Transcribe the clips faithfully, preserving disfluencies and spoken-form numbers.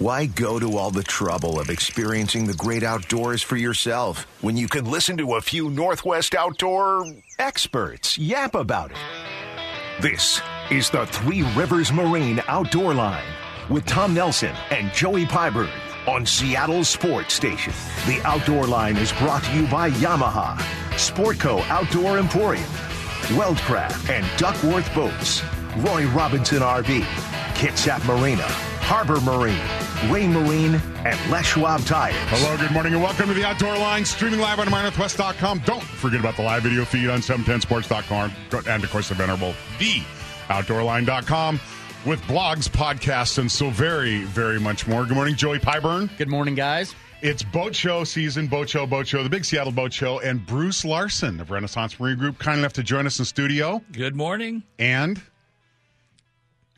Why go to all the trouble of experiencing the great outdoors for yourself when you can listen to a few Northwest outdoor experts yap about it? This is the Three Rivers Marine Outdoor Line with Tom Nelson and Joey Pyburn on Seattle Sports Station. The Outdoor Line is brought to you by Yamaha, Sportco Outdoor Emporium, Weldcraft and Duckworth Boats, Roy Robinson R V, Kitsap Marina, Harbor Marine, Ray Marine, and Les Schwab Tires. Hello, good morning, and welcome to the Outdoor Line, streaming live on Marine Northwest dot com. Don't forget about the live video feed on seven ten sports dot com, and, of course, the venerable the outdoor line dot com with blogs, podcasts, and so very, very much more. Good morning, Joey Pyburn. Good morning, guys. It's boat show season, boat show, boat show, the big Seattle Boat Show, and Bruce Larson of Renaissance Marine Group, kind enough to join us in studio. Good morning. And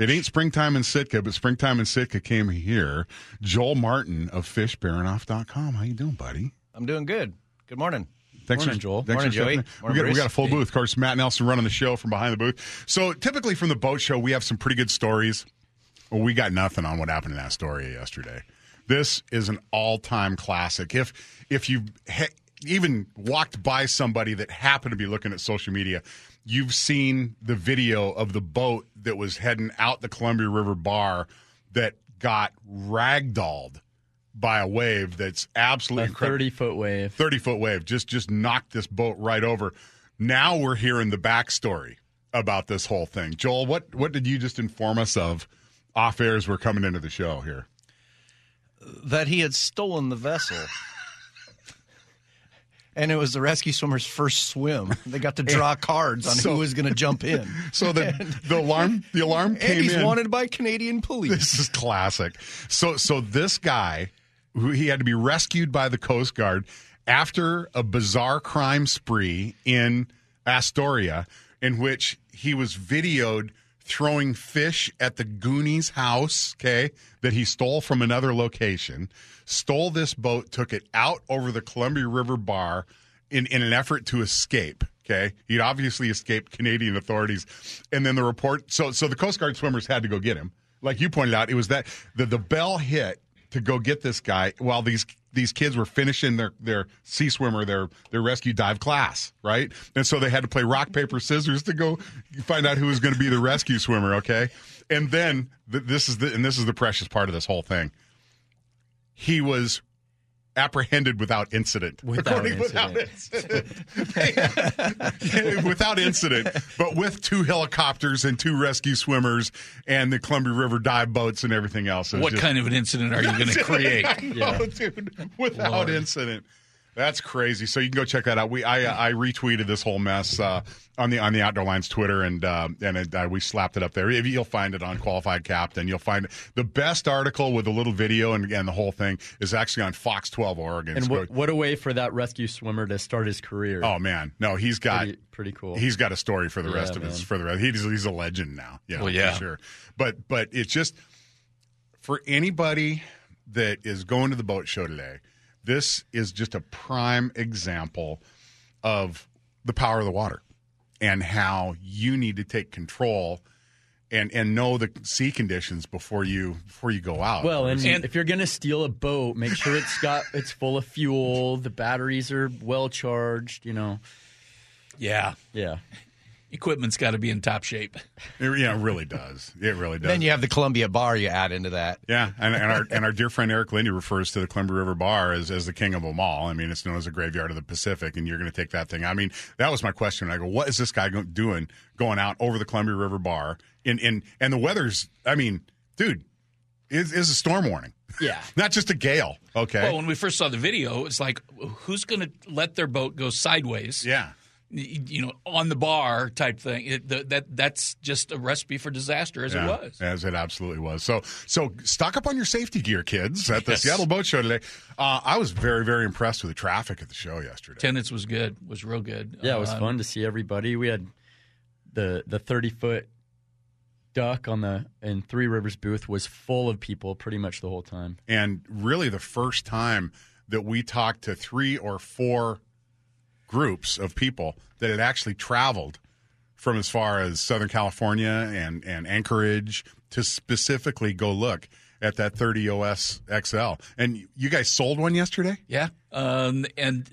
it ain't springtime in Sitka, but springtime in Sitka came here. Joel Martin of fish baranoff dot com. How you doing, buddy? I'm doing good. Good morning. Thanks morning, for, Joel. Thanks morning, for Joey. Morning, we, got, we got a full booth. Of course, Matt Nelson running the show from behind the booth. So typically from the boat show, we have some pretty good stories. Well, we got nothing on what happened in Astoria yesterday. This is an all-time classic. If if you ha- even walked by somebody that happened to be looking at social media, you've seen the video of the boat that was heading out the Columbia River bar that got ragdolled by a wave that's absolutely incredible. thirty-foot wave. thirty-foot wave. Just, just knocked this boat right over. Now we're hearing the backstory about this whole thing. Joel, what, what did you just inform us of off air as we're coming into the show here? That he had stolen the vessel. And it was the rescue swimmer's first swim. They got to draw cards on so, who was going to jump in. So the, the alarm the alarm came in. And he's in. Wanted by Canadian police. This is classic. So so this guy, who he had to be rescued by the Coast Guard after a bizarre crime spree in Astoria, in which he was videoed throwing fish at the Goonie's house, okay, that he stole from another location, stole this boat, took it out over the Columbia River bar in, in an effort to escape, okay? He'd obviously escaped Canadian authorities. And then the report, so so the Coast Guard swimmers had to go get him. Like you pointed out, it was that the, the bell hit to go get this guy while these these kids were finishing their, their sea swimmer, their their rescue dive class, right? And so they had to play rock, paper, scissors to go find out who was going to be the rescue swimmer, okay? And then, th- this is the, and this is the precious part of this whole thing. He was apprehended without incident. Without incident. Without incident. Without incident, but with two helicopters and two rescue swimmers and the Columbia River dive boats and everything else. What just, kind of an incident are you going to create? I know, yeah. dude. Without Lord. Incident. That's crazy. So you can go check that out. We I uh, I retweeted this whole mess uh, on the on the Outdoor Line's Twitter, and uh, and it, uh, we slapped it up there. If you'll find it on Qualified Captain, you'll find it. The best article with a little video and, and the whole thing is actually on Fox twelve Oregon. And what, what a way for that rescue swimmer to start his career! Oh man, no, he's got pretty, pretty cool. He's got a story for the yeah, rest man. of his for the rest. He's he's a legend now. Yeah, well, yeah, for sure. But but it's just for anybody that is going to the boat show today. This is just a prime example of the power of the water and how you need to take control and, and know the sea conditions before you before you go out. Well, and, and if you're going to steal a boat, make sure it's got it's full of fuel, the batteries are well charged, you know. Yeah. Yeah. Equipment's got to be in top shape. It, yeah, it really does. It really does. Then you have the Columbia Bar you add into that. Yeah, and, and our and our dear friend Eric Lindy refers to the Columbia River Bar as, as the king of them all. I mean, it's known as the graveyard of the Pacific, and you're going to take that thing. I mean, that was my question. I go, what is this guy go- doing going out over the Columbia River Bar? In, in, and the weather's, I mean, dude, it's, it's a storm warning. Yeah. Not just a gale, okay? Well, when we first saw the video, it's like, who's going to let their boat go sideways? Yeah. You know, on the bar type thing. It, the, that that's just a recipe for disaster, as yeah, it was, as it absolutely was. So, so stock up on your safety gear, kids, at the yes. Seattle Boat Show today. Uh, I was very, very impressed with the traffic at the show yesterday. Attendance was good, was real good. Yeah, it was um, fun to see everybody. We had the the thirty foot duck on the and Three Rivers booth was full of people pretty much the whole time. And really, the first time that we talked to three or four groups of people that had actually traveled from as far as Southern California and, and Anchorage to specifically go look at that thirty O S X L. And you guys sold one yesterday? Yeah. Um, and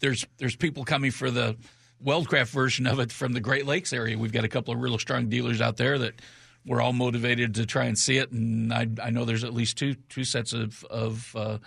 there's there's people coming for the Weldcraft version of it from the Great Lakes area. We've got a couple of real strong dealers out there that we're all motivated to try and see it. And I, I know there's at least two two sets of, of uh,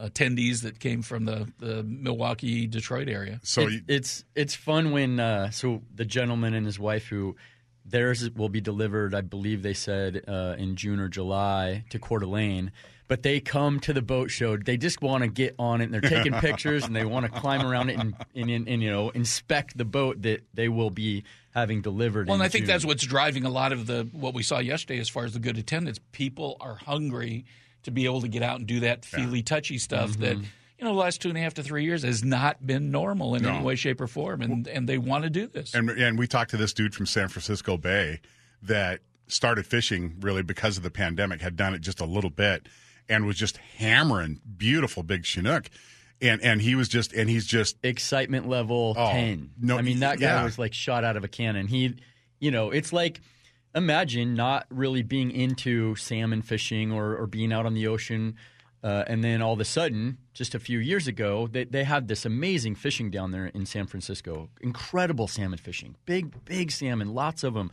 attendees that came from the, the Milwaukee, Detroit area. So it, you- it's it's fun when uh, – so the gentleman and his wife who – theirs will be delivered, I believe they said, uh, in June or July to Coeur d'Alene. But they come to the boat show. They just want to get on it, and they're taking pictures, and they want to climb around it and, and, and, and you know, inspect the boat that they will be having delivered. Well, in and I June. think that's what's driving a lot of the what we saw yesterday as far as the good attendance. People are hungry to be able to get out and do that feely-touchy stuff mm-hmm. that – you know, the last two and a half to three years has not been normal in no. any way, shape, or form, and, and they want to do this. And, and we talked to this dude from San Francisco Bay that started fishing really because of the pandemic, had done it just a little bit, and was just hammering beautiful big Chinook. And and he was just – and he's just – excitement level oh, ten. No, I mean, that guy yeah. was like shot out of a cannon. He – you know, it's like – imagine not really being into salmon fishing or, or being out on the ocean – Uh, and then all of a sudden, just a few years ago, they, they had this amazing fishing down there in San Francisco. Incredible salmon fishing. Big, big salmon. Lots of them.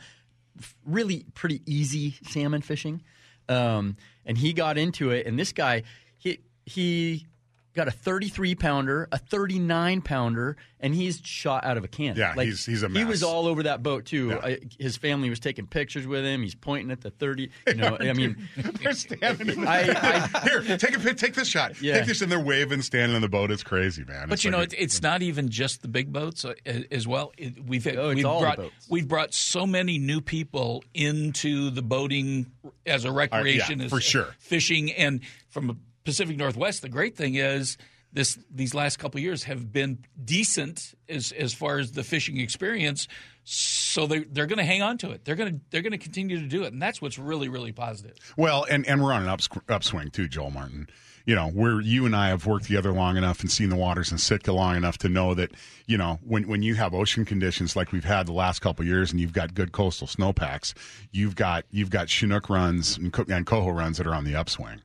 Really pretty easy salmon fishing. Um, and he got into it. And this guy, he he got a thirty-three pounder, a thirty-nine pounder, and he's shot out of a cannon. Yeah, like, he's, he's a mess. He was all over that boat, too. Yeah. I, his family was taking pictures with him. He's pointing at the thirty. You know, I mean, they're standing in the I, I, Here, take, a, take this shot. Yeah. Take this, and they're waving, standing in the boat. It's crazy, man. But, it's you like know, a, it's not even just the big boats as well. It, we've oh, we've brought We've brought so many new people into the boating as a recreation. Uh, yeah, for as sure. Fishing, and from a Pacific Northwest, the great thing is this: these last couple of years have been decent as as far as the fishing experience, so they they're going to hang on to it. They're going to they're going to continue to do it, and that's what's really really positive. Well, and, and we're on an ups, upswing too, Joel Martin. You know, where you and I have worked together long enough and seen the waters in Sitka long enough to know that, you know, when, when you have ocean conditions like we've had the last couple of years, and you've got good coastal snowpacks, you've got you've got Chinook runs and, and coho runs that are on the upswing.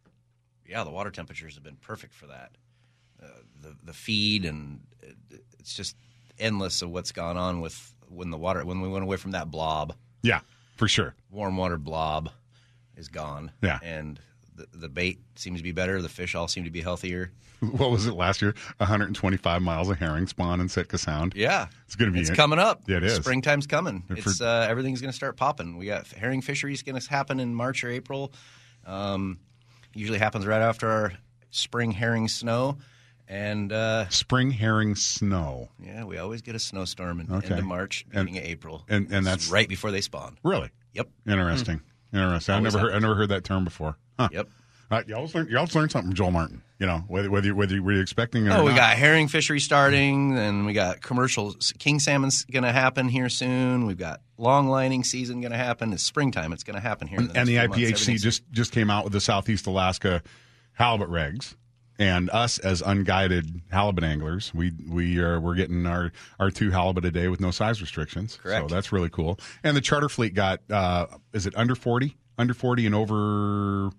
Yeah, the water temperatures have been perfect for that. Uh, the the feed, and it's just endless of what's gone on with when the water when we went away from that blob. Yeah, for sure. Warm water blob is gone. Yeah, and the, the bait seems to be better. The fish all seem to be healthier. What was it last year? one hundred twenty-five miles of herring spawn in Sitka Sound. Yeah, it's going to be. It's it. coming up. Yeah, it is. Springtime's coming. For, it's uh, everything's going to start popping. We got herring fisheries going to happen in March or April. Um, Usually happens right after our spring herring snow, and uh, spring herring snow. Yeah, we always get a snowstorm in the okay. end of March, beginning and, of April, and, and that's right before they spawn. Really? Yep. Interesting. Mm. Interesting. I never happens. heard. I never heard that term before. Huh. Yep. Uh, you always learn. You always learn something from Joel Martin. You know, whether whether you, whether you were expecting it or oh, not. We got herring fishery starting, and we got commercial king salmon's going to happen here soon. We've got long lining season going to happen. It's springtime. It's going to happen here. In the and the I P H C just, just came out with the Southeast Alaska halibut regs, and us as unguided halibut anglers, we we are we're getting our, our two halibut a day with no size restrictions. Correct. So that's really cool. And the charter fleet got uh, is it under forty, under forty, and over.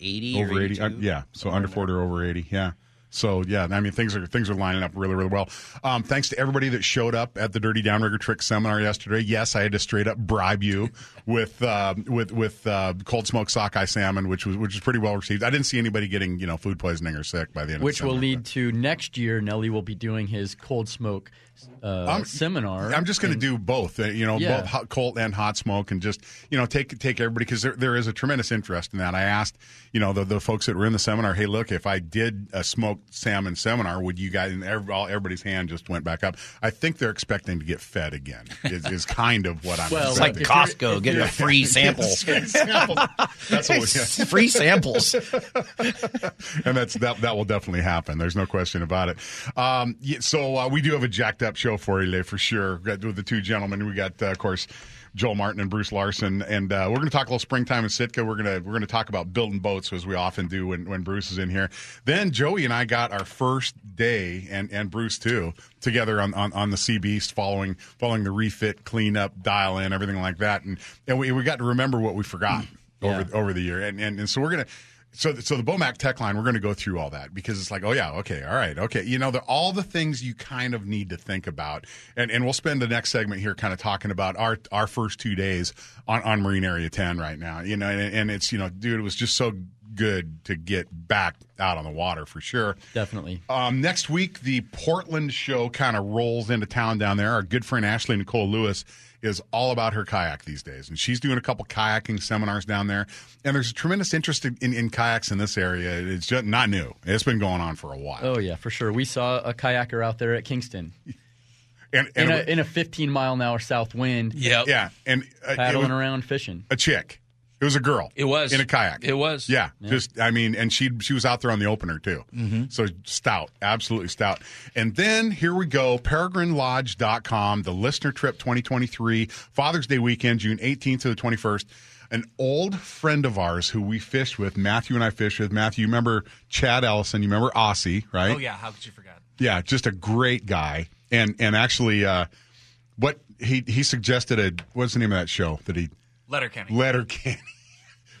eighty over eighty, uh, yeah. So under forty or over eighty, yeah. So yeah, I mean things are things are lining up really really well. Um, thanks to everybody that showed up at the Dirty Downrigger Trick Seminar yesterday. Yes, I had to straight up bribe you with uh, with with uh, cold smoked sockeye salmon, which was which was pretty well received. I didn't see anybody getting you know food poisoning or sick by the end. Which of the Which will lead to next year. Nelly will be doing his cold smoke uh, I'm, seminar. I'm just going to do both, you know, yeah. both hot, cold and hot smoke, and just you know take take everybody because there there is a tremendous interest in that. I asked you know the the folks that were in the seminar, hey, look, if I did a smoke salmon seminar, would you guys? And everybody's hand just went back up. I think they're expecting to get fed again. Is, is kind of what I'm. Well, expecting. It's like Costco getting a free sample. That's what we, free samples. And that's that. That will definitely happen. There's no question about it. Um, so uh, we do have a jacked up show for you today for sure. We've got with the two gentlemen. We got, uh, of course, Joel Martin and Bruce Larson, and uh, we're going to talk a little springtime in Sitka. We're going to we're going to talk about building boats as we often do when, when Bruce is in here. Then Joey and I got our first day, and, and Bruce too, together on, on, on the Sea Beast, following following the refit, cleanup, dial in, everything like that, and and we we got to remember what we forgot. yeah. over over the year, and and, and so we're gonna. So, so the BOMAC Tech Line, we're going to go through all that because it's like, oh, yeah, okay, all right, okay. You know, the, all the things you kind of need to think about. And and we'll spend the next segment here kind of talking about our our first two days on, on Marine Area ten right now. You know, and, and it's, you know, dude, it was just so good to get back out on the water for sure. Definitely. Um, next week, the Portland show kind of rolls into town down there. Our good friend Ashley Nicole Lewis is all about her kayak these days. And she's doing a couple kayaking seminars down there. And there's a tremendous interest in, in kayaks in this area. It's just not new. It's been going on for a while. Oh, yeah, for sure. We saw a kayaker out there at Kingston. And, and in, a, in a fifteen mile an hour south wind. Yep. Yeah. And uh, paddling around fishing. A chick. It was a girl. It was. In a kayak. It was. Yeah. yeah. Just, I mean, and she she was out there on the opener, too. Mm-hmm. So stout. Absolutely stout. And then, here we go, Peregrine Lodge dot com, the listener trip twenty twenty-three, Father's Day weekend, June eighteenth to the twenty-first. An old friend of ours who we fished with, Matthew and I fished with. Matthew, you remember Chad Ellison. You remember Aussie, right? Oh, yeah. How could you forget? Yeah. Just a great guy. And and actually, uh, what he, he suggested, a what's the name of that show that he... Letter Kenny. Letter Kenny.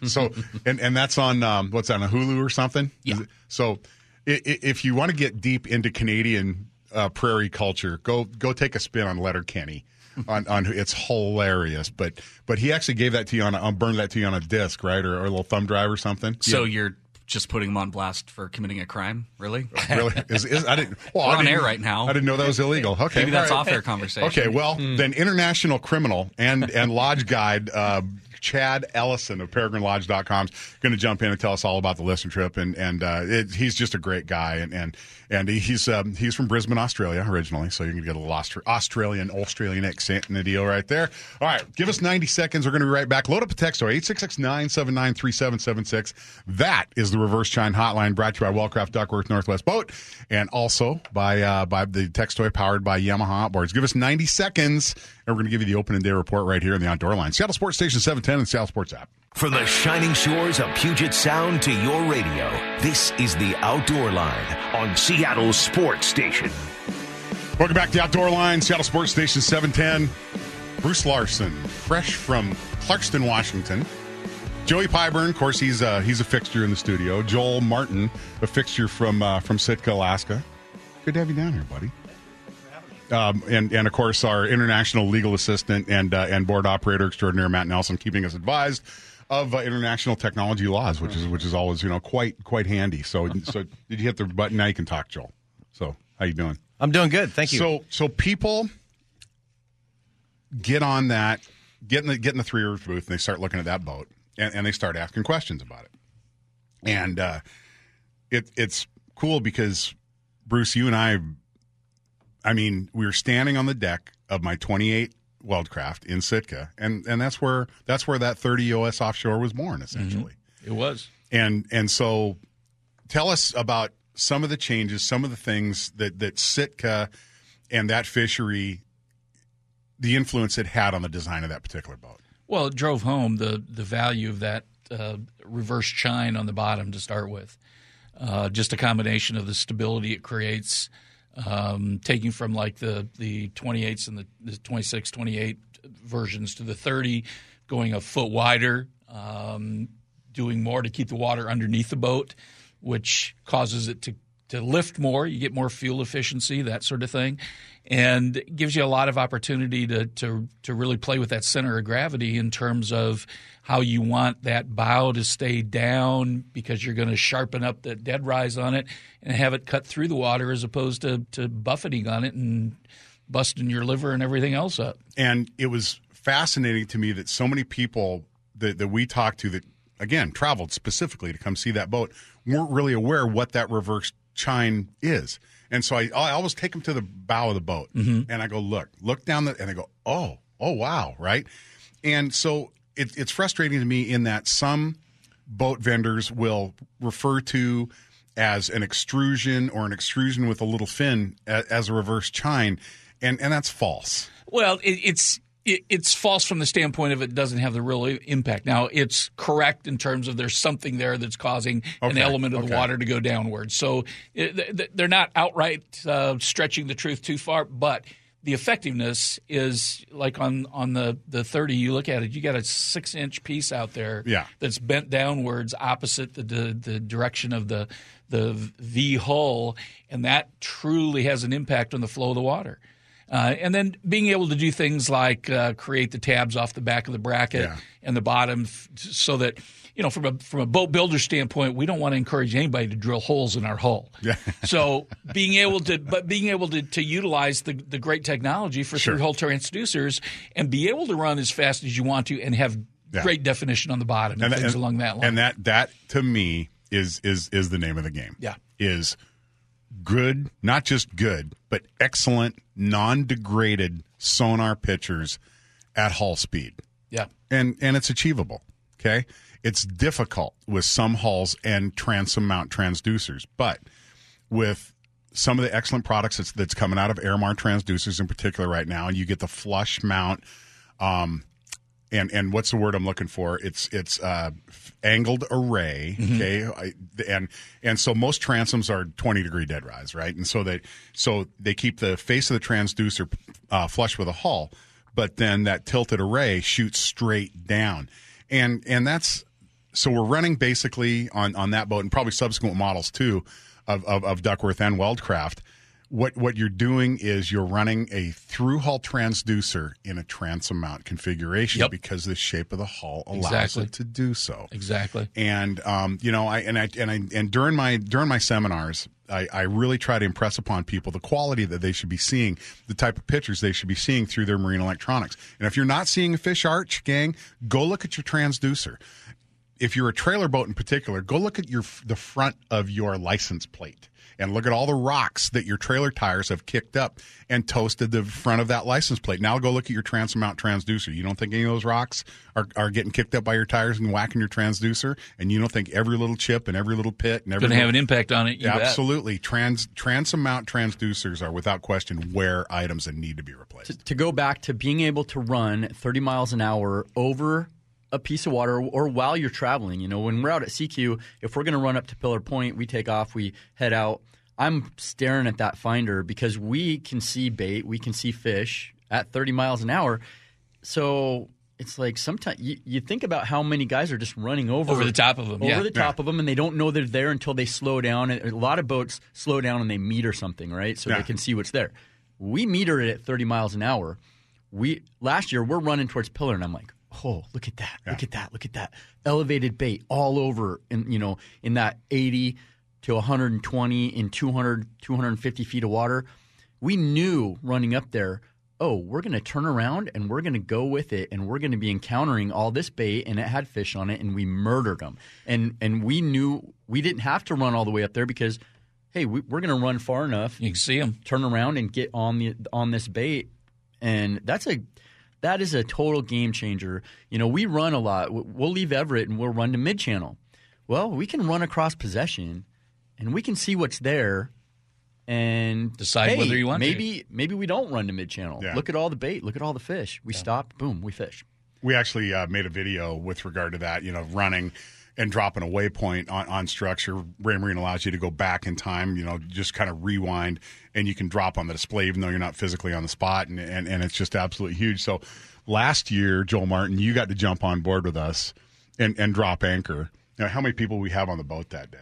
So, and, and that's on, um, what's that, on Hulu or something? Yeah. It, so it, it, if you want to get deep into Canadian uh, prairie culture, go go take a spin on Letter Kenny. on, on, it's hilarious. But but he actually gave that to you on, a, burned that to you on a disc, right? Or, or a little thumb drive or something. So yeah. You're just putting him on blast for committing a crime? Really? Really? Is, is, I didn't, well, We're I on didn't, air right now. I didn't know that was illegal. Okay, maybe that's right. Off-air conversation. Okay, well, mm. then international criminal and, and lodge guide uh, Chad Ellison of Peregrine Lodge dot com is going to jump in and tell us all about the listener trip. And, and uh, it, he's just a great guy. And and, and he's um, he's from Brisbane, Australia originally, so you're going to get a little Austra- Australian, Australian accent in the deal right there. All right, give us ninety seconds. We're going to be right back. Load up the text, or eight six six, nine seven nine, three seven seven six. That is the Reverse Chine Hotline, brought to you by Weldcraft Duckworth Northwest Boat, and also by uh, by the Tex Toy powered by Yamaha Outboards. Give us ninety seconds, and we're going to give you the opening day report right here in the Outdoor Line. Seattle Sports Station seven ten and Seattle Sports app. From the shining shores of Puget Sound to your radio, this is the Outdoor Line on Seattle Sports Station. Welcome back to the Outdoor Line, Seattle Sports Station seven ten. Bruce Larson, fresh from Clarkston, Washington. Joey Pyburn, of course, he's uh, he's a fixture in the studio. Joel Martin, a fixture from uh, from Sitka, Alaska. Good to have you down here, buddy. Um, and and of course, our international legal assistant and uh, and board operator extraordinaire Matt Nelson, keeping us advised of uh, international technology laws, which is which is always you know quite quite handy. So so did you hit the button? Now you can talk, Joel. So how you doing? I'm doing good, thank you. So so people get on that, get in the get in the Three Rivers booth, and they start looking at that boat. And, and they start asking questions about it. And uh, it, it's cool because, Bruce, you and I, I mean, we were standing on the deck of my twenty-eight Weldcraft in Sitka, and, and that's where that's where that thirty O S offshore was born, essentially. Mm-hmm. It was. And and so tell us about some of the changes, some of the things that, that Sitka and that fishery, the influence it had on the design of that particular boat. Well, it drove home the, the value of that uh, reverse chine on the bottom to start with. Uh, just a combination of the stability it creates, um, taking from like the, the twenty-eights and the, the twenty-six, twenty-eight versions to the thirty, going a foot wider, um, doing more to keep the water underneath the boat, which causes it to, to lift more. You get more fuel efficiency, that sort of thing. And it gives you a lot of opportunity to, to to really play with that center of gravity in terms of how you want that bow to stay down, because you're going to sharpen up the dead rise on it and have it cut through the water as opposed to, to buffeting on it and busting your liver and everything else up. And it was fascinating to me that so many people that, that we talked to that, again, traveled specifically to come see that boat weren't really aware what that reverse chine is. And so I, I always take them to the bow of the boat, mm-hmm. and I go, look, look down the, and I go, oh, oh, wow, right? And so it, it's frustrating to me in that some boat vendors will refer to as an extrusion or an extrusion with a little fin as, as a reverse chine, and, and that's false. Well, it, it's it, it's false from the standpoint of it doesn't have the real impact. Now, it's correct in terms of there's something there that's causing okay. an element of okay. the water to go downward. So it, they're not outright uh, stretching the truth too far, but the effectiveness is like on, on the, the thirty, you look at it, you got a six-inch piece out there yeah. that's bent downwards opposite the, the, the direction of the the V hull, and that truly has an impact on the flow of the water. Uh, and then being able to do things like uh, create the tabs off the back of the bracket yeah. and the bottom f- so that, you know, from a from a boat builder standpoint, we don't want to encourage anybody to drill holes in our hull. Yeah. So being able to but being able to, to utilize the, the great technology for sure. three-hull transducers and be able to run as fast as you want to and have yeah. great definition on the bottom and, and that, things and, along that line. And that, that to me, is is is the name of the game. Yeah. Is good, not just good, but excellent, non-degraded sonar pictures at hull speed. Yeah. And and it's achievable, okay? It's difficult with some hulls and transom mount transducers, but with some of the excellent products that's, that's coming out of Airmar transducers in particular right now, and you get the flush mount, um, and and what's the word I'm looking for? It's it's uh, angled array, okay? Mm-hmm. I, and and so most transoms are twenty degree dead rise, right? And so they so they keep the face of the transducer uh, flush with the hull, but then that tilted array shoots straight down, and and that's so we're running basically on, on that boat and probably subsequent models too, of of, of Duckworth and Weldcraft. What what you're doing is you're running a through-hull transducer in a transom mount configuration yep. because the shape of the hull allows exactly. it to do so. Exactly. And um, you know, I and I and I and during my during my seminars, I, I really try to impress upon people the quality that they should be seeing, the type of pictures they should be seeing through their marine electronics. And if you're not seeing a fish arch, gang, go look at your transducer. If you're a trailer boat in particular, go look at your the front of your license plate. And look at all the rocks that your trailer tires have kicked up and toasted the front of that license plate. Now go look at your transom mount transducer. You don't think any of those rocks are, are getting kicked up by your tires and whacking your transducer? And you don't think every little chip and every little pit and everything going to have an impact on it? You absolutely. Trans, transom mount transducers are without question wear items that need to be replaced. To, to go back to being able to run thirty miles an hour over a piece of water or while you're traveling. You know, when we're out at C Q, if we're going to run up to Pillar Point, we take off, we head out. I'm staring at that finder because we can see bait, we can see fish at thirty miles an hour. So it's like sometimes you, you think about how many guys are just running over over the top of them, over yeah. the top yeah. of them, and they don't know they're there until they slow down. And a lot of boats slow down and they meter something, right? So yeah. they can see what's there. We meter it at thirty miles an hour. We last year we're running towards Pillar, and I'm like, oh, look at that! Yeah. Look at that! Look at that! Elevated bait all over, in you know, in that eighty. To one hundred twenty in two hundred, two hundred fifty feet of water, we knew running up there, oh, we're going to turn around and we're going to go with it and we're going to be encountering all this bait and it had fish on it and we murdered them. And and we knew we didn't have to run all the way up there because, hey, we, we're going to run far enough. You can see them. Turn around and get on the on this bait. And that's a that is a total game changer. You know, we run a lot. We'll leave Everett and we'll run to mid-channel. Well, we can run across possession. And we can see what's there and decide hey, whether you want maybe, to. Maybe we don't run to mid-channel. Yeah. Look at all the bait. Look at all the fish. We yeah. stopped. Boom. We fish. We actually uh, made a video with regard to that, you know, running and dropping a waypoint on, on structure. Ray Marine allows you to go back in time, you know, just kind of rewind. And you can drop on the display even though you're not physically on the spot. And, and, and it's just absolutely huge. So last year, Joel Martin, you got to jump on board with us and, and drop anchor. Now, how many people we have on the boat that day?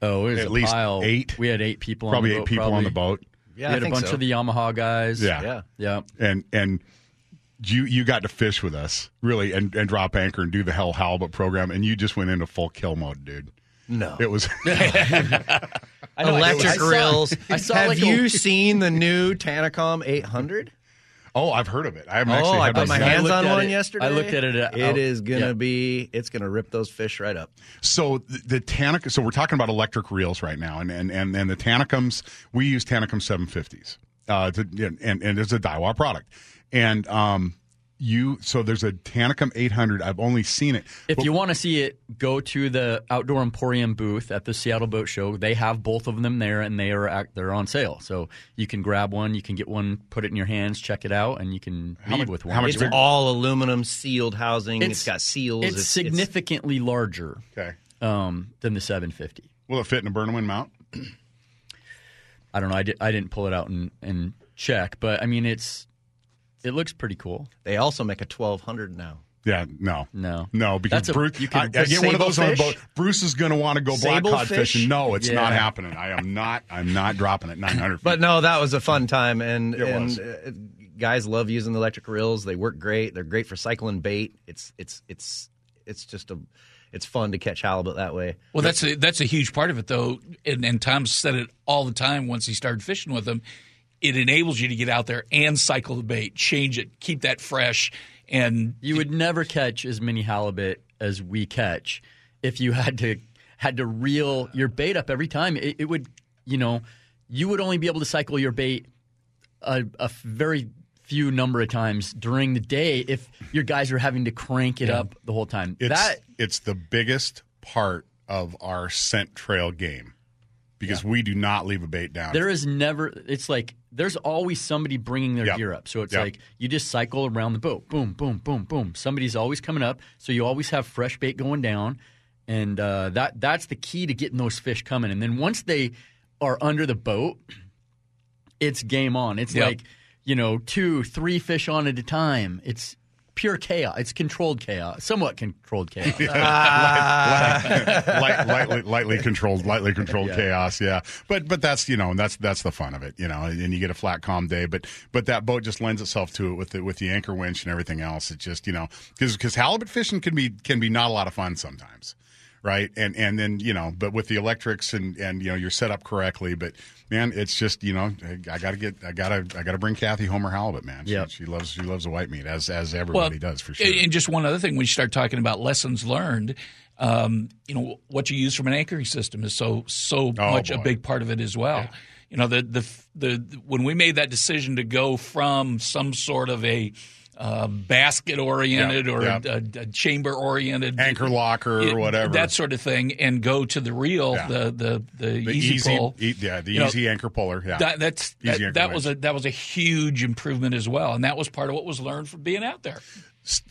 Oh, it was at a least pile. eight. We had eight people on the boat. Probably eight people on the boat. Yeah, we had I think a bunch so. of the Yamaha guys. Yeah. Yeah. yeah. And and you you got to fish with us, really, and, and drop anchor and do the Hell Halibut program, and you just went into full kill mode, dude. No. It was I know, electric it was, grills. I saw, I saw Have like you a... seen the new Tanacom eight hundred? Oh, I've heard of it. I haven't oh, actually had I put my hands on one it. yesterday. I looked at it. At, it oh, is going to yeah. be – it's going to rip those fish right up. So the, the Tanacom – so we're talking about electric reels right now. And and, and, and the Tanacoms – we use Tanacom seven fifties. Uh, to, and, and it's a Daiwa product. And um, you – so there's a Tanacom eight hundred. I've only seen it. If but, you want to see it, go to the Outdoor Emporium booth at the Seattle Boat Show. They have both of them there, and they are at, they're on sale. So you can grab one, you can get one, put it in your hands, check it out, and you can leave much, with one. How much it's bigger? All aluminum sealed housing. It's, it's got seals. It's, it's significantly it's, larger okay. um, than the seven fifty. Will it fit in a Burnham mount? I don't know. I, did, I didn't pull it out and, and check, but I mean, it's it looks pretty cool. They also make a twelve hundred now. Yeah, no. No. No, because a, Bruce, you can, I, I get one of those fish? on a boat. Bruce is going to want to go black cod fish? fishing. No, it's yeah. not happening. I am not I'm not dropping at nine hundred feet. But no, that was a fun time. And, and uh, guys love using the electric reels. They work great. They're great for cycling bait. It's it's it's it's just a it's fun to catch halibut that way. Well, that's a, that's a huge part of it, though. And, and Tom said it all the time once he started fishing with them. It enables you to get out there and cycle the bait, change it, keep that fresh. And you would never catch as many halibut as we catch if you had to had to reel your bait up every time. It, it would, you know, you would only be able to cycle your bait a, a very few number of times during the day if your guys are having to crank it yeah. up the whole time. It's, that it's the biggest part of our scent trail game because yeah. we do not leave a bait down. There is never. It's like. There's always somebody bringing their yep. gear up. So it's yep. like you just cycle around the boat. Boom, boom, boom, boom. Somebody's always coming up. So you always have fresh bait going down. And uh, that that's the key to getting those fish coming. And then once they are under the boat, it's game on. It's yep. like, you know, two, three fish on at a time. It's pure chaos. It's controlled chaos. Somewhat controlled chaos. Yeah. light, light, light, lightly, lightly controlled, lightly controlled yeah. chaos, yeah. But but that's, you know, that's that's the fun of it, you know, and you get a flat, calm day. But but that boat just lends itself to it with the, with the anchor winch and everything else. It just, you know, because halibut fishing can be can be not a lot of fun sometimes. Right. And and then, you know, but with the electrics and, and, you know, you're set up correctly. But, man, it's just, you know, I, I got to get I got to I got to bring Kathy home her halibut, man. She, yep. she loves she loves the white meat, as as everybody well, does, for sure. And just one other thing, when you start talking about lessons learned, um, you know, what you use from an anchoring system is so, so oh, much boy. a big part of it as well. Yeah. You know, the, the the when we made that decision to go from some sort of a Uh, basket-oriented yeah, or yeah. a, a chamber-oriented. Anchor locker it, or whatever. That sort of thing, and go to the reel, yeah. the, the, the, the easy, easy pull. E- yeah, the you easy know, anchor puller. Yeah. That, that's, easy that, anchor that, was a, that was a huge improvement as well, and that was part of what was learned from being out there.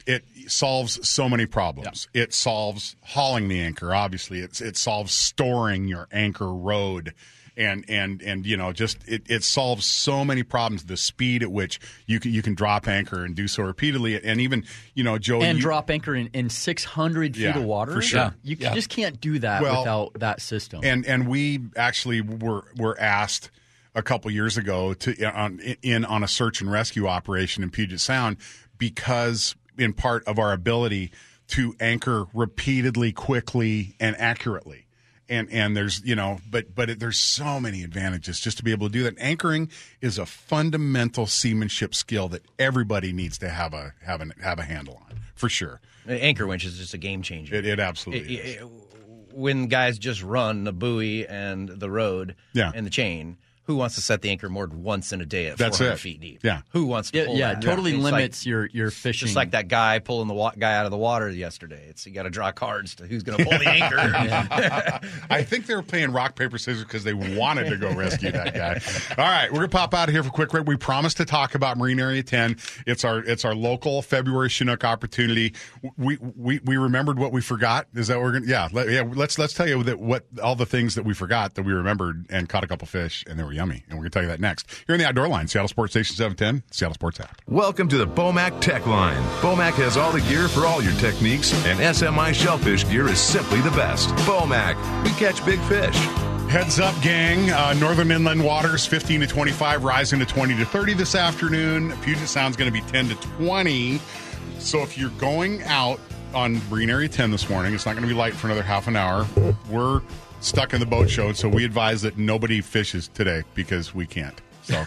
It solves so many problems. Yeah. It solves hauling the anchor, obviously. It's, it solves storing your anchor rod. And, and and you know, just it, it solves so many problems, the speed at which you can, you can drop anchor and do so repeatedly. And even, you know, Joey. And you, drop anchor in, in six hundred yeah, feet of water? For sure. Yeah. You yeah. just can't do that well, without that system. And and we actually were, were asked a couple years ago to on, in on a search and rescue operation in Puget Sound because in part of our ability to anchor repeatedly, quickly, and accurately. And and there's, you know, but but it, there's so many advantages just to be able to do that. Anchoring is a fundamental seamanship skill that everybody needs to have a have a, have a handle on, for sure. Anchor winch is just a game changer. It, it absolutely it, is. It, when guys just run the buoy and the rod yeah. and the chain, who wants to set the anchor moored once in a day at That's four hundred it. feet deep? Yeah. Who wants to pull it? Yeah, that? totally yeah. limits like, your, your fishing. Just like that guy pulling the wa- guy out of the water yesterday. It's you got to draw cards to who's going to pull the anchor. Yeah. I think they were playing rock, paper, scissors because they wanted to go rescue that guy. All right, we're going to pop out of here for a quick break. We promised to talk about Marine Area ten. It's our it's our local February Chinook opportunity. We we, we remembered what we forgot. Is that what we're going to? Yeah, let, yeah let's, let's tell you that what all the things that we forgot that we remembered and caught a couple fish and they were yummy, and we're going to tell you that next. Here in the Outdoor Line, Seattle Sports Station seven ten, Seattle Sports app. Welcome to the BOMAC Tech Line. BOMAC has all the gear for all your techniques, and S M I shellfish gear is simply the best. BOMAC, we catch big fish. Heads up, gang. Uh, northern inland waters, fifteen to twenty-five, rising to twenty to thirty this afternoon. Puget Sound's going to be ten to twenty. So if you're going out on Marine Area ten this morning, it's not going to be light for another half an hour. We're stuck in the boat show, so we advise that nobody fishes today because we can't. So,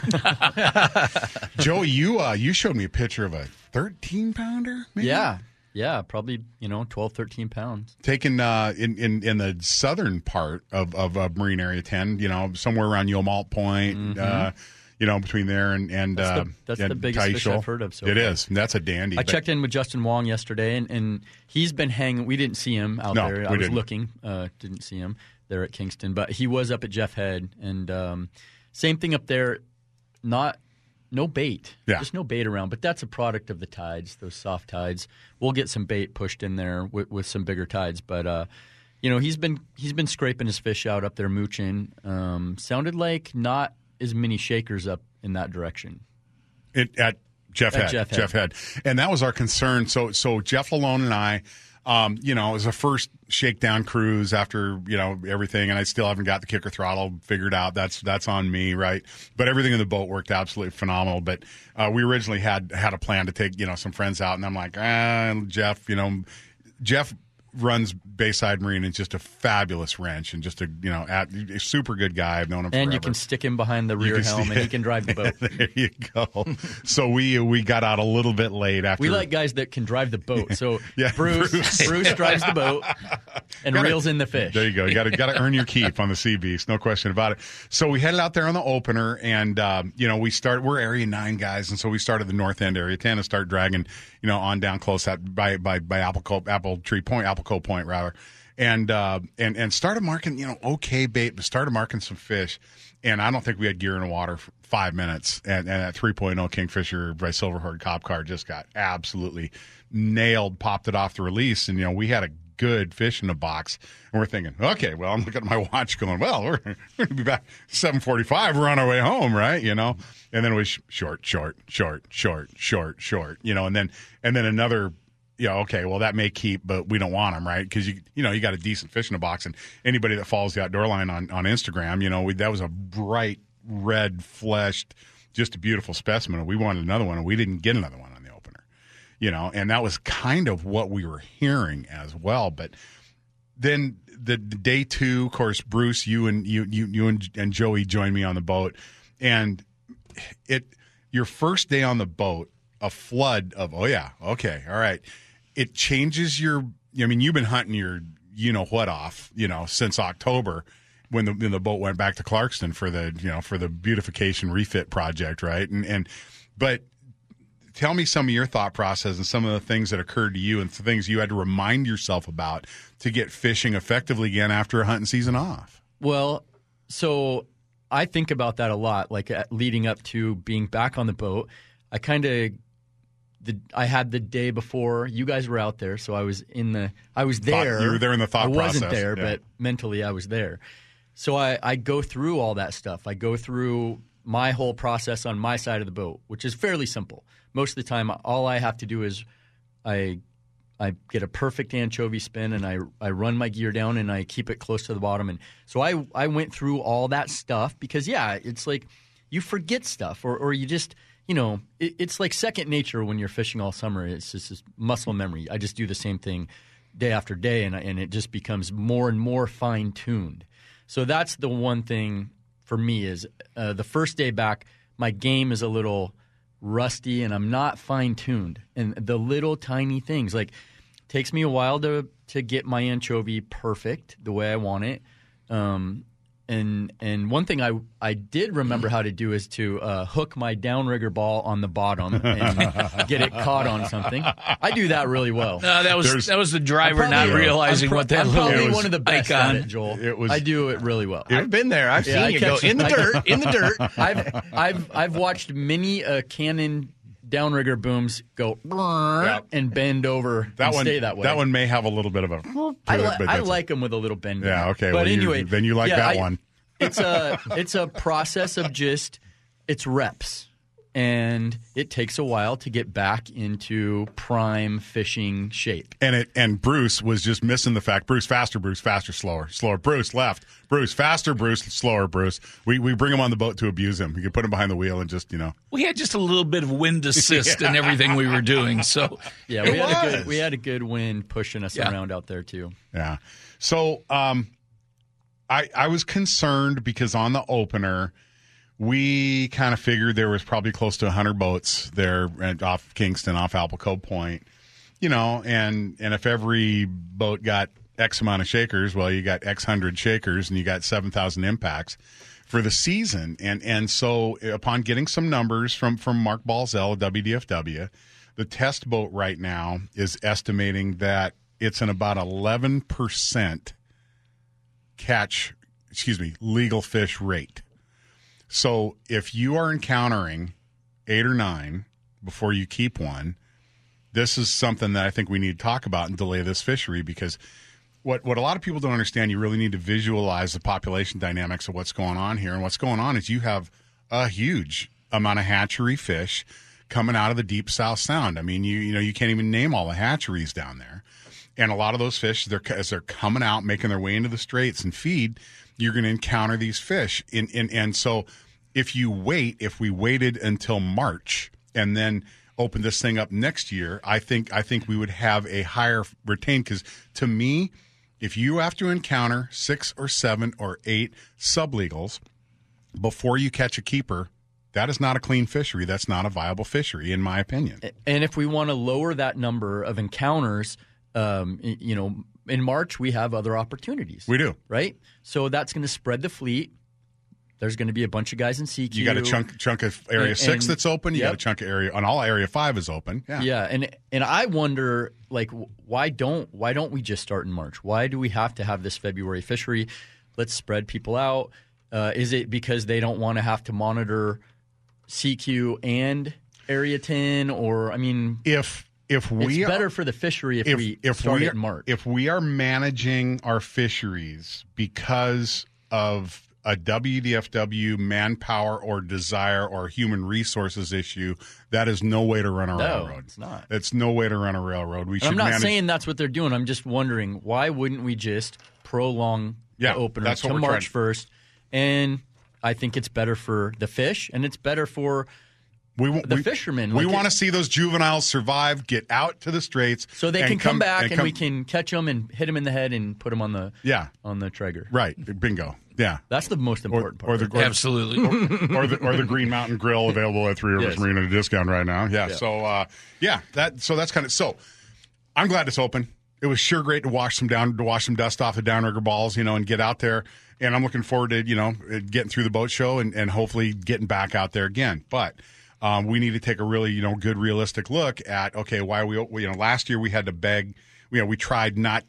Joey, you uh, you showed me a picture of a thirteen pounder. Maybe? Yeah, yeah, probably you know twelve, thirteen pounds. Taken uh, in, in in the southern part of of uh, Marine Area ten, you know, somewhere around Yomalt Point. Mm-hmm. Uh, You know, between there and and that's the, that's uh, and the biggest Taisho. fish I've heard of. So it far. is. And that's a dandy. I but... checked in with Justin Wong yesterday, and, and he's been hanging. We didn't see him out no, there. We I was didn't. looking, uh, didn't see him there at Kingston, but he was up at Jeff Head, and um, same thing up there. Not no bait, yeah. just no bait around. But that's a product of the tides, those soft tides. We'll get some bait pushed in there with, with some bigger tides, but uh, you know, he's been he's been scraping his fish out up there, mooching. Um, sounded like not as many shakers up in that direction. It, at Jeff at Head. Jeff, Jeff Head. Head. And that was our concern. So so Jeff Lalone and I, um, you know, it was the first shakedown cruise after, you know, everything, and I still haven't got the kicker throttle figured out. That's that's on me, right? But everything in the boat worked absolutely phenomenal. But uh, we originally had, had a plan to take, you know, some friends out, and I'm like, ah, Jeff, you know, Jeff runs Bayside Marine and just a fabulous wrench and just a, you know, at, a super good guy. I've known him and forever. And you can stick him behind the rear helm and he can drive the boat. There you go. So we we got out a little bit late after. We like guys that can drive the boat. So yeah, Bruce Bruce. Bruce drives the boat and gotta, reels in the fish. There you go. You got to got to earn your keep on the Sea Beast. No question about it. So we headed out there on the opener and, um, you know, we start, we're Area nine guys. And so we started the north end, Area ten, and start dragging, you know, on down close at, by, by, by Apple, Cove, Apple Tree Point, Apple Cove Point, rather. And, uh, and, and started marking, you know, okay bait, but started marking some fish. And I don't think we had gear in the water for five minutes. And, and that three point oh Kingfisher by Silverhorn Cop Car just got absolutely nailed, popped it off the release. And, you know, we had a good fish in the box. And we're thinking, okay, well, I'm looking at my watch going, well, we're, we're going to be back seven forty-five. We're on our way home, right? You know? And then it was sh- short, short, short, short, short, short, you know, and then, and then another. Yeah, okay, well, that may keep, but we don't want them, right? Because, you you know, you got a decent fish in a box, and anybody that follows the outdoor line on, on Instagram, you know, we, that was a bright, red-fleshed, just a beautiful specimen. We wanted another one, and we didn't get another one on the opener, you know, and that was kind of what we were hearing as well. But then the, the day two, of course, Bruce, you and you you, you and, and Joey joined me on the boat, and it your first day on the boat, a flood of, oh, yeah, okay, all right. It changes your – I mean, you've been hunting your you-know-what off, you know, since October when the when the boat went back to Clarkston for the, you know, for the beautification refit project, right? And and but tell me some of your thought process and some of the things that occurred to you and things you had to remind yourself about to get fishing effectively again after a hunting season off. Well, so I think about that a lot, like at, leading up to being back on the boat. I kind of – The, I had the day before you guys were out there, so I was in the I was there. Thought, you were there in the thought process. I wasn't process. there, yeah. But mentally I was there. So I, I go through all that stuff. I go through my whole process on my side of the boat, which is fairly simple. Most of the time, all I have to do is I I get a perfect anchovy spin and I I run my gear down and I keep it close to the bottom. And so I I went through all that stuff because yeah, it's like you forget stuff or or you just. You know, it, it's like second nature when you're fishing all summer. It's just it's muscle memory. I just do the same thing day after day, and, I, and it just becomes more and more fine-tuned. So that's the one thing for me is uh, the first day back, my game is a little rusty, and I'm not fine-tuned. And the little tiny things, like it takes me a while to, to get my anchovy perfect the way I want it. Um And and one thing I, I did remember how to do is to uh, hook my downrigger ball on the bottom and get it caught on something. I do that really well. No, that was There's, that was the driver probably, not yeah. realizing pro- what that was. I'm probably was one of the best icon. at it, Joel. It was, I do it really well. It, I've been there. I've yeah, seen you go it. in the dirt, in the dirt. I've I've I've watched many a uh, Canon downrigger booms go yep. and bend over that and one, stay that way. That one may have a little bit of a... I, li- I like them with a little bend. Yeah, okay. But well, anyway... You, then you like yeah, that I, one. It's a, it's a process of just... It's reps. And it takes a while to get back into prime fishing shape. And it and Bruce was just missing the fact. Bruce, faster, Bruce, faster, slower, slower. Bruce, left. Bruce, faster, Bruce, slower, Bruce. We we bring him on the boat to abuse him. We can put him behind the wheel and just, you know. We had just a little bit of wind assist yeah. in everything we were doing. So yeah, we had a good we had a good wind pushing us yeah. around out there too. Yeah. So um, I I was concerned because on the opener. We kind of figured there was probably close to one hundred boats there off Kingston, off Apple Cove Point, you know, and, and if every boat got X amount of shakers, well, you got X hundred shakers and you got seven thousand impacts for the season. And and so upon getting some numbers from, from Mark Balzell, W D F W, the test boat right now is estimating that it's in about eleven percent catch, excuse me, legal fish rate. So if you are encountering eight or nine before you keep one, this is something that I think we need to talk about and delay this fishery because what, what a lot of people don't understand, you really need to visualize the population dynamics of what's going on here. And what's going on is you have a huge amount of hatchery fish coming out of the deep South Sound. I mean, you you know, you can't even name all the hatcheries down there. And a lot of those fish, they're, as they're coming out, making their way into the straits and feed, you're going to encounter these fish. And, and, and so if you wait, if we waited until March and then opened this thing up next year, I think I think we would have a higher retained. Because to me, if you have to encounter six or seven or eight sublegals before you catch a keeper, that is not a clean fishery. That's not a viable fishery, in my opinion. And if we want to lower that number of encounters, Um, you know, in March, we have other opportunities. We do. Right? So that's going to spread the fleet. There's going to be a bunch of guys in C Q. You got a chunk chunk of Area and, six and, that's open. You yep. got a chunk of Area, on all Area five is open. Yeah. Yeah. And and I wonder, like, why don't why don't we just start in March? Why do we have to have this February fishery? Let's spread people out. Uh, is it because they don't want to have to monitor C Q and Area ten? Or, I mean, if... If we it's better are, for the fishery if, if we if start we are, in March. If we are managing our fisheries because of a W D F W manpower or desire or human resources issue, that is no way to run a no, railroad. It's not. It's no way to run a railroad. We should I'm not manage- saying that's what they're doing. I'm just wondering, why wouldn't we just prolong yeah, the opener to March trying. first? And I think it's better for the fish, and it's better for – We, the we, fishermen. We like want it, to see those juveniles survive, get out to the straits. So they can come, come back and, come, and we can catch them and hit them in the head and put them on the, yeah. on the Traeger. Right. Bingo. Yeah. That's the most important or, part. Or the, or Absolutely. Or, or, the, or the Green Mountain Grill available at Three Rivers yes. Marina at a discount right now. Yeah. yeah. So, uh, yeah. that. So that's kind of – so I'm glad it's open. It was sure great to wash some down, to wash some dust off the downrigger balls, you know, and get out there. And I'm looking forward to, you know, getting through the boat show and, and hopefully getting back out there again. But – Um, we need to take a really, you know, good, realistic look at, okay, why we, you know, last year we had to beg, you know, we tried not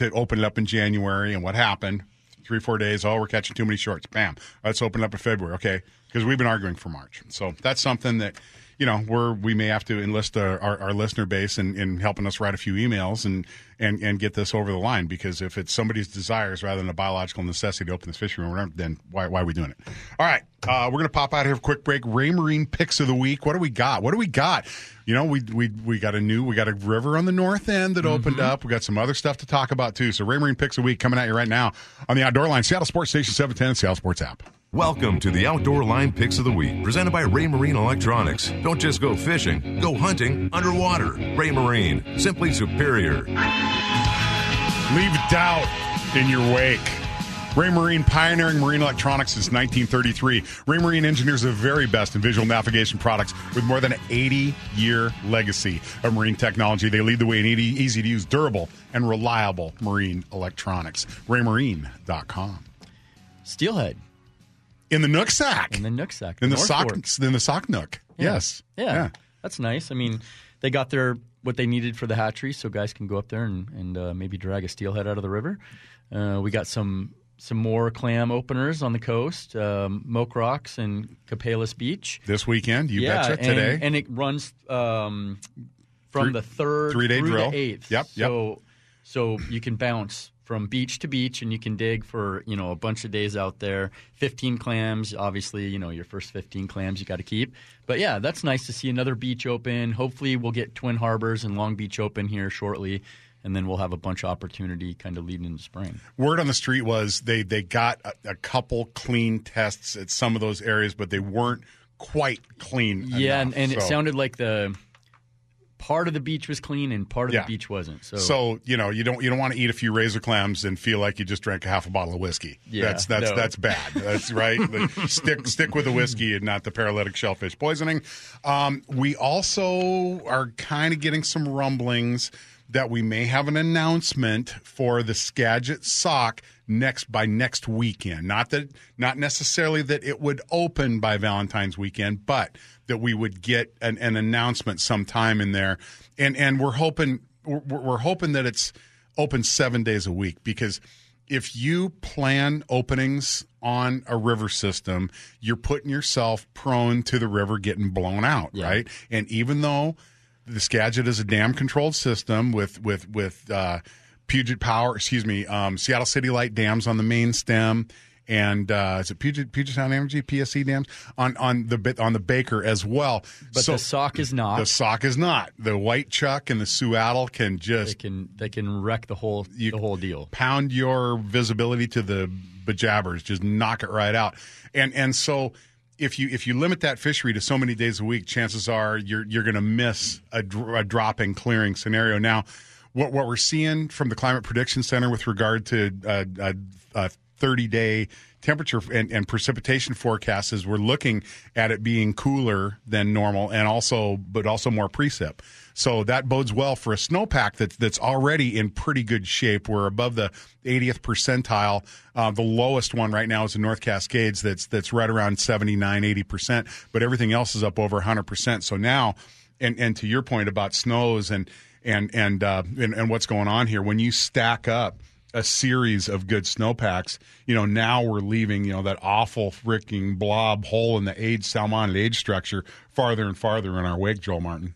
to open it up in January, and what happened? Three, four days, oh, we're catching too many shorts. Bam. Let's open it up in February. Okay, because we've been arguing for March. So that's something that, you know, we're, we may have to enlist our, our, our listener base in, in helping us write a few emails and, and, and get this over the line, because if it's somebody's desires rather than a biological necessity to open this fishery, then why, why are we doing it? All right, uh, we're going to pop out here for a quick break. Ray Marine Picks of the Week. What do we got? What do we got? You know, we we we got a new, we got a river on the north end that mm-hmm. opened up. We got some other stuff to talk about, too. So Ray Marine Picks of the Week coming at you right now on the Outdoor Line, Seattle Sports Station seven ten, Seattle Sports app. Welcome to the Outdoor Line Picks of the Week, presented by Ray Marine Electronics. Don't just go fishing, go hunting underwater. Ray Marine, simply superior. Leave doubt in your wake. Ray Marine, pioneering marine electronics since nineteen thirty-three. Ray Marine engineers the very best in visual navigation products with more than an eighty-year legacy of marine technology. They lead the way in easy-to-use, durable, and reliable marine electronics. Ray Marine dot com. Steelhead. In the Nooksack. In the Nooksack. In the sock. In the sock nook. Yeah. Yes. Yeah. yeah. That's nice. I mean, they got their what they needed for the hatchery, so guys can go up there and, and uh, maybe drag a steelhead out of the river. Uh, we got some some more clam openers on the coast, um, Moke Rocks and Chehalis Beach. This weekend, you yeah, betcha, today. And, and it runs um, from three, the third three day through drill. the eighth. Yep, yep. So, so you can bounce from beach to beach, and you can dig for, you know, a bunch of days out there. fifteen clams, obviously, you know, your first fifteen clams you got to keep. But, yeah, that's nice to see another beach open. Hopefully we'll get Twin Harbors and Long Beach open here shortly, and then we'll have a bunch of opportunity kind of leading into spring. Word on the street was they, they got a, a couple clean tests at some of those areas, but they weren't quite clean Yeah, enough, and, and so. It sounded like the – part of the beach was clean and part of yeah. the beach wasn't. So, so you know, you don't you don't want to eat a few razor clams and feel like you just drank a half a bottle of whiskey. Yeah, that's that's no. that's bad. That's right. stick stick with the whiskey and not the paralytic shellfish poisoning. Um, we also are kind of getting some rumblings that we may have an announcement for the Skagit Sock next by next weekend. Not that not necessarily that it would open by Valentine's weekend, but that we would get an, an announcement sometime in there, and and we're hoping we're, we're hoping that it's open seven days a week, because if you plan openings on a river system, you're putting yourself prone to the river getting blown out, yeah. right? And even though the Skagit is a dam controlled system with with with uh, Puget Power, excuse me, um, Seattle City Light dams on the main stem. and uh, is it Puget, Puget Sound Energy, P S C dams, on on the on the Baker as well. But so, the sock is not. The sock is not. The white chuck and the Suattle can just... They can they can wreck the whole, you, the whole deal. Pound your visibility to the bejabbers. Just knock it right out. And and so... If you if you limit that fishery to so many days a week, chances are you're you're going to miss a, a drop and clearing scenario. Now, what what we're seeing from the Climate Prediction Center with regard to uh, a, a thirty-day temperature and, and precipitation forecasts is we're looking at it being cooler than normal, and also but also more precip. So that bodes well for a snowpack that's that's already in pretty good shape. We're above the eightieth percentile. Uh, the lowest one right now is in North Cascades. That's that's right around seventy-nine, eighty percent. But everything else is up over one hundred percent. So now, and and to your point about snows and and and uh, and, and what's going on here, when you stack up a series of good snowpacks, you know, now we're leaving, you know, that awful freaking blob hole in the age salmon age structure farther and farther in our wake, Joel Martin.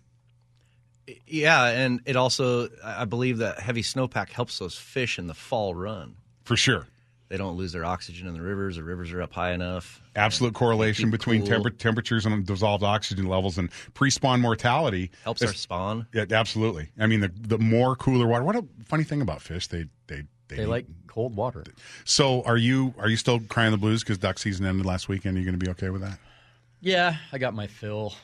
Yeah, and it also, I believe that heavy snowpack helps those fish in the fall run. For sure. They don't lose their oxygen in the rivers. The rivers are up high enough. Absolute correlation between cool. temper- temperatures and dissolved oxygen levels and pre-spawn mortality. Helps it's, our spawn. Yeah, absolutely. I mean, the the more cooler water. What a funny thing about fish. They they They, they like cold water. So are you are you still crying the blues because duck season ended last weekend? Are you going to be okay with that? Yeah, I got my fill.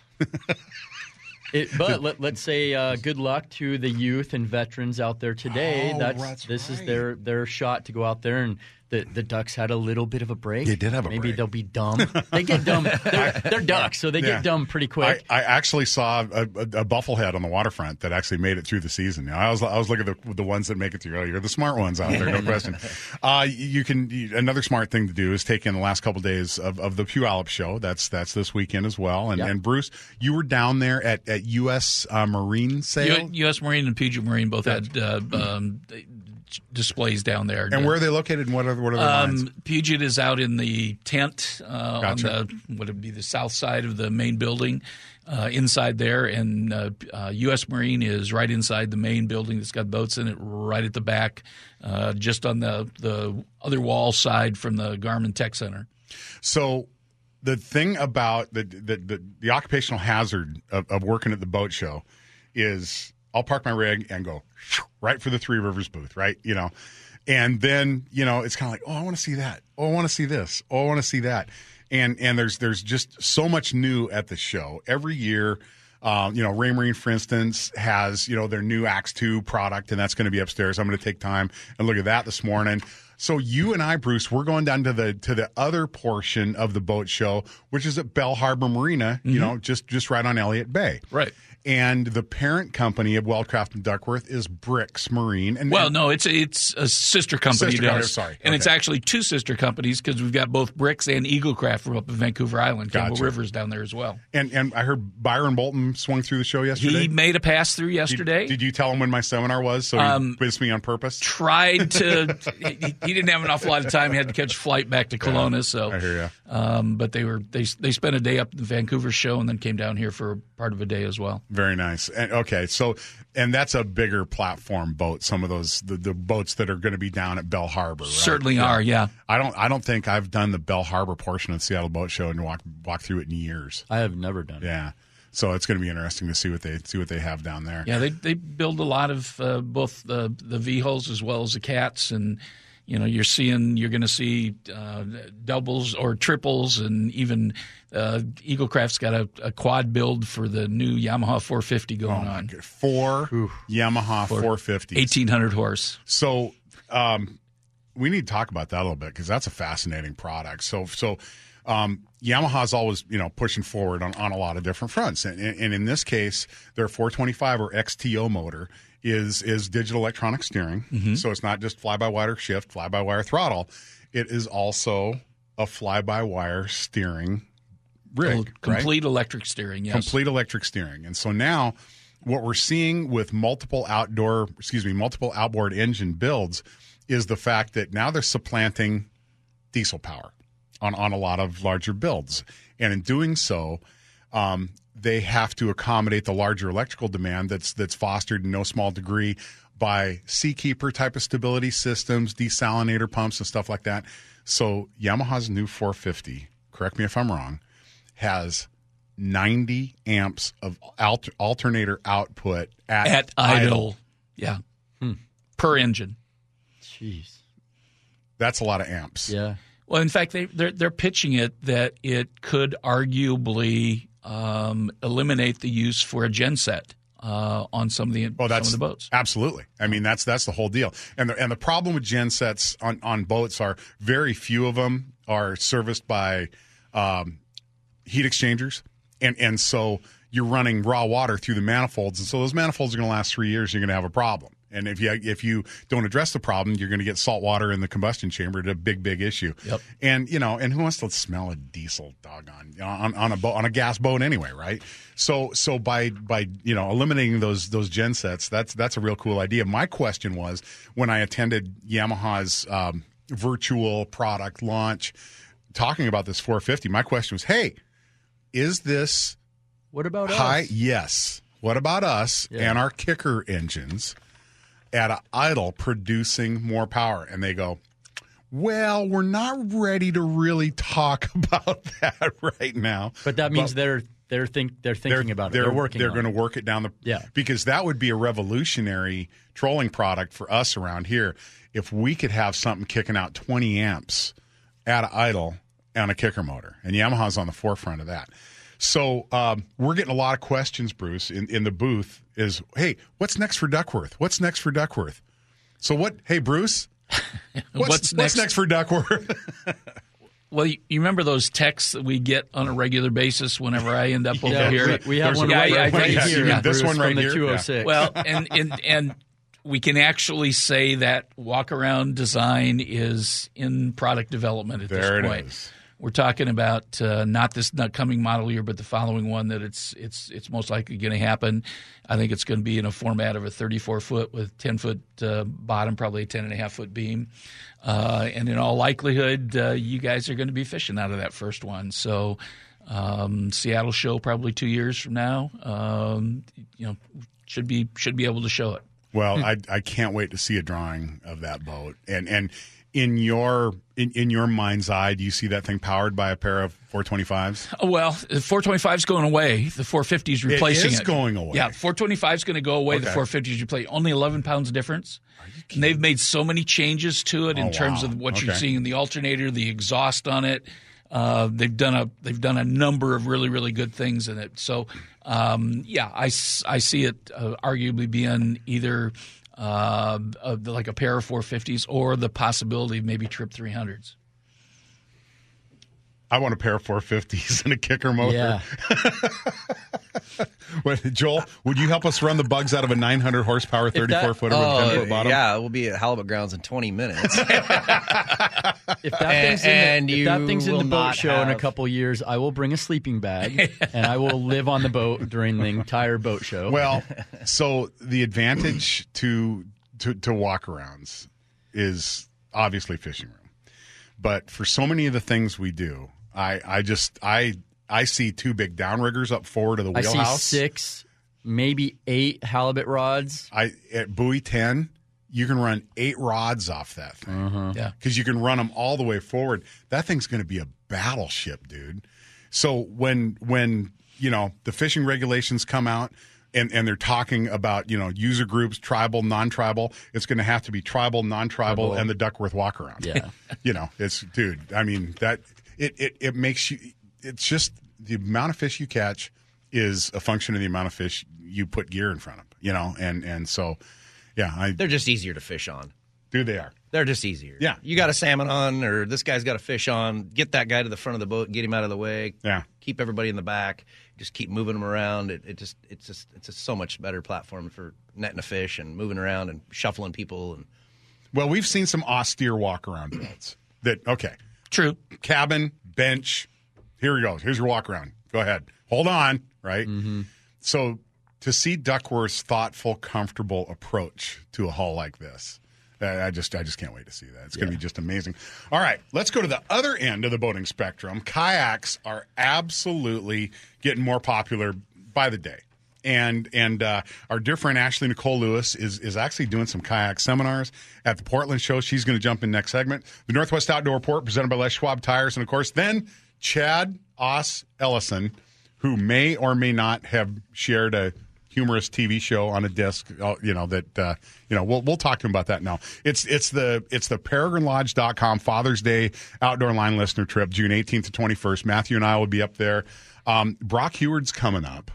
it, but let, let's say uh, good luck to the youth and veterans out there today. Oh, that's, that's This right. is their, their shot to go out there, and the, the ducks had a little bit of a break. They did have a Maybe break. Maybe they'll be dumb. They get dumb. They're, they're ducks, so they yeah. get dumb pretty quick. I, I actually saw a, a, a bufflehead on the waterfront that actually made it through the season. You know, I was I was looking at the, the ones that make it through. Oh, you're the smart ones out there, no question. Uh, you can you, another smart thing to do is take in the last couple of days of, of the Puyallup show. That's that's this weekend as well. And, yep. and Bruce, you were down there at at U S Uh, Marine sale. U S Marine and Puget Marine both that's had uh, um, displays down there. And to, where are they located? And what are What are their um, lines? Puget is out in the tent uh, gotcha. on the what would be the south side of the main building, uh, inside there, and uh, uh, U S Marine is right inside the main building that's got boats in it, right at the back, uh, just on the the other wall side from the Garmin Tech Center. So the thing about the the, the, the occupational hazard of, of working at the boat show is I'll park my rig and go right for the Three Rivers booth, right? You know. And then, you know, it's kind of like, oh, I want to see that. Oh, I want to see this. Oh, I want to see that. And and there's there's just so much new at the show. Every year, um, you know, Ray Marine, for instance, has, you know, their new Axe two product, and that's going to be upstairs. I'm going to take time and look at that this morning. So you and I, Bruce, we're going down to the to the other portion of the boat show, which is at Bell Harbor Marina, mm-hmm. you know, just, just right on Elliott Bay. Right. And the parent company of Weldcraft and Duckworth is Bricks Marine. And well, and, no, it's it's a sister company. Sister company sorry, and okay. it's actually two sister companies because we've got both Bricks and Eaglecraft from up in Vancouver Island. Gotcha. Campbell River's down there as well. And and I heard Byron Bolton swung through the show yesterday. He made a pass through yesterday. Did, did you tell him when my seminar was? So he um, quizzed me on purpose. Tried to. he, he didn't have an awful lot of time. He had to catch a flight back to Kelowna. Yeah, so I hear you. Um, but they were they they spent a day up at the Vancouver show and then came down here for part of a day as well. Very nice. And, okay, so and that's a bigger platform boat. Some of those the, the boats that are going to be down at Bell Harbor, right? Certainly yeah. are. Yeah, I don't. I don't think I've done the Bell Harbor portion of the Seattle Boat Show and walk walk through it in years. I have never done. Yeah. it. Yeah, so it's going to be interesting to see what they see what they have down there. Yeah, they they build a lot of uh, both the the V hulls as well as the cats, and you know you're seeing you're going to see uh, doubles or triples, and even. Uh, Eaglecraft's got a, a quad build for the new Yamaha four fifty going oh on. God. Four Ooh. Yamaha four fifty. eighteen hundred horse. So um, we need to talk about that a little bit because that's a fascinating product. So so um, Yamaha's always you know pushing forward on, on a lot of different fronts. And, and in this case, their four twenty-five or X T O motor is, is digital electronic steering. Mm-hmm. So it's not just fly-by-wire shift, fly-by-wire throttle. It is also a fly-by-wire steering rig, complete right? electric steering, yes. Complete electric steering. And so now what we're seeing with multiple outdoor, excuse me, multiple outboard engine builds is the fact that now they're supplanting diesel power on, on a lot of larger builds. And in doing so, um, they have to accommodate the larger electrical demand that's that's fostered in no small degree by Seakeeper type of stability systems, desalinator pumps, and stuff like that. So Yamaha's new four fifty, correct me if I'm wrong, has ninety amps of alter- alternator output at, at idle. idle. Yeah. Hmm. Per engine. Jeez. That's a lot of amps. Yeah. Well, in fact, they, they're, they're pitching it that it could arguably um, eliminate the use for a genset uh, on some of the, oh, that's, some of the boats. Absolutely. I mean, that's that's the whole deal. And the, and the problem with gensets on, on boats are very few of them are serviced by um, heat exchangers. And and so you're running raw water through the manifolds. And so those manifolds are going to last three years. You're going to have a problem. And if you if you don't address the problem, you're going to get salt water in the combustion chamber. It's a big, big issue. Yep. And you know, and who wants to smell a diesel doggone on on a boat, on a gas boat anyway, right? So so by by you know eliminating those those gen sets, that's that's a real cool idea. My question was when I attended Yamaha's um, virtual product launch, talking about this four fifty. My question was, hey, is this what about high? Us? Yes. What about us yeah. and our kicker engines at an idle producing more power? And they go, well, we're not ready to really talk about that right now. But that means but they're they're think they're thinking they're, about it. They're, they're working. They're going to work it down the yeah. because that would be a revolutionary trolling product for us around here if we could have something kicking out twenty amps at an idle on a kicker motor. And Yamaha's on the forefront of that. So um, we're getting a lot of questions, Bruce, in, in the booth is, hey, what's next for Duckworth? What's next for Duckworth? So what, hey, Bruce, what's, what's, next? what's next for Duckworth? Well, you, you remember those texts that we get on a regular basis whenever I end up over yeah, here? We, we have one, one right, right, right here. here. Yeah, this Bruce, one right here. two oh six. Yeah. Well, and, and, and we can actually say that walk-around design is in product development at there this point. There it is. We're talking about uh, not this not coming model year, but the following one that it's it's it's most likely going to happen. I think it's going to be in a format of a thirty-four foot with ten foot uh, bottom, probably a ten and a half foot beam. Uh, and in all likelihood, uh, you guys are going to be fishing out of that first one. So um, Seattle show probably two years from now, um, you know, should be should be able to show it. Well, I I can't wait to see a drawing of that boat. And and. In your in, in your mind's eye, do you see that thing powered by a pair of four twenty-fives? Well, the four twenty-five is going away. The four fifty is replacing it. It is going away. Yeah, four twenty-five is going to go away. Okay. The four fifty is replaced. Only eleven pounds difference. Are you kidding? And they've made so many changes to it oh, in terms wow. of what okay. you're seeing in the alternator, the exhaust on it. Uh, they've done a they've done a number of really really good things in it. So um, yeah, I, I see it uh, arguably being either. Uh, uh, like a pair of four fifties or the possibility of maybe trip three hundreds. I want a pair of four fifties and a kicker motor. Yeah. Wait, Joel, would you help us run the bugs out of a nine hundred horsepower thirty-four footer oh, with a ten foot bottom? Yeah, we'll be at Halibut Grounds in twenty minutes. If that thing's and, in the, if that thing's in the boat show have... in a couple years, I will bring a sleeping bag and I will live on the boat during the entire boat show. Well, so the advantage to to, to walk-arounds is obviously fishing room. But for so many of the things we do, I, I just I I see two big downriggers up forward of the wheelhouse. I see six, maybe eight halibut rods. I at buoy ten, you can run eight rods off that thing. Uh-huh. Yeah, because you can run them all the way forward. That thing's going to be a battleship, dude. So when when you know the fishing regulations come out. And and they're talking about, you know, user groups, tribal, non-tribal. It's going to have to be tribal, non-tribal, tribal. and the Duckworth walk-around. Yeah. You know, it's, dude, I mean, that it, it, it makes you, it's just the amount of fish you catch is a function of the amount of fish you put gear in front of, you know. And, and so, yeah. I, they're just easier to fish on. Dude, they are. They're just easier. Yeah. You got a salmon on or this guy's got a fish on. Get that guy to the front of the boat. Get him out of the way. Yeah. Keep everybody in the back. Just keep moving them around. It, it just it's just it's a so much better platform for netting a fish and moving around and shuffling people. And well, we've seen some austere walk around boats that okay, true cabin bench. Here we go. Here's your walk around. Go ahead. Hold on. Right. Mm-hmm. So to see Duckworth's thoughtful, comfortable approach to a hull like this, I just I just can't wait to see that. It's yeah. going to be just amazing. All right, let's go to the other end of the boating spectrum. Kayaks are absolutely getting more popular by the day. and and uh, our dear friend Ashley Nicole Lewis is is actually doing some kayak seminars at the Portland show. She's going to jump in next segment. The Northwest Outdoor Report presented by Les Schwab Tires, and of course then Chad Oss Ellison, who may or may not have shared a humorous T V show on a disc, you know, that, uh, you know, we'll, we'll talk to him about that now. It's, it's the, it's the Peregrine Lodge dot com Father's Day Outdoor Line Listener Trip, June eighteenth to twenty-first. Matthew and I will be up there. Um, Brock Heward's coming up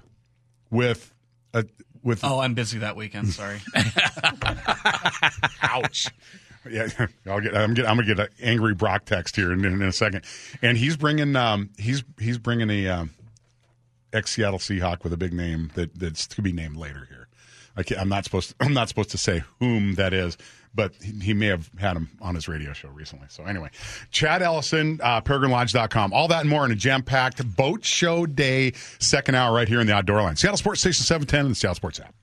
with a, with, oh, I'm busy that weekend. Sorry. Ouch. Yeah. I'll get, I'm get, I'm gonna get an angry Brock text here in, in, in a second. And he's bringing, um, he's, he's bringing a, um, ex-Seattle Seahawk with a big name that, that's to be named later here. I can't, I'm not supposed to, I'm not supposed to say whom that is, but he, he may have had him on his radio show recently. So anyway, Chad Ellison, uh, Peregrine Lodge dot com. All that and more in a jam-packed boat show day second hour right here in the Outdoor Line. Seattle Sports Station seven ten and the Seattle Sports app.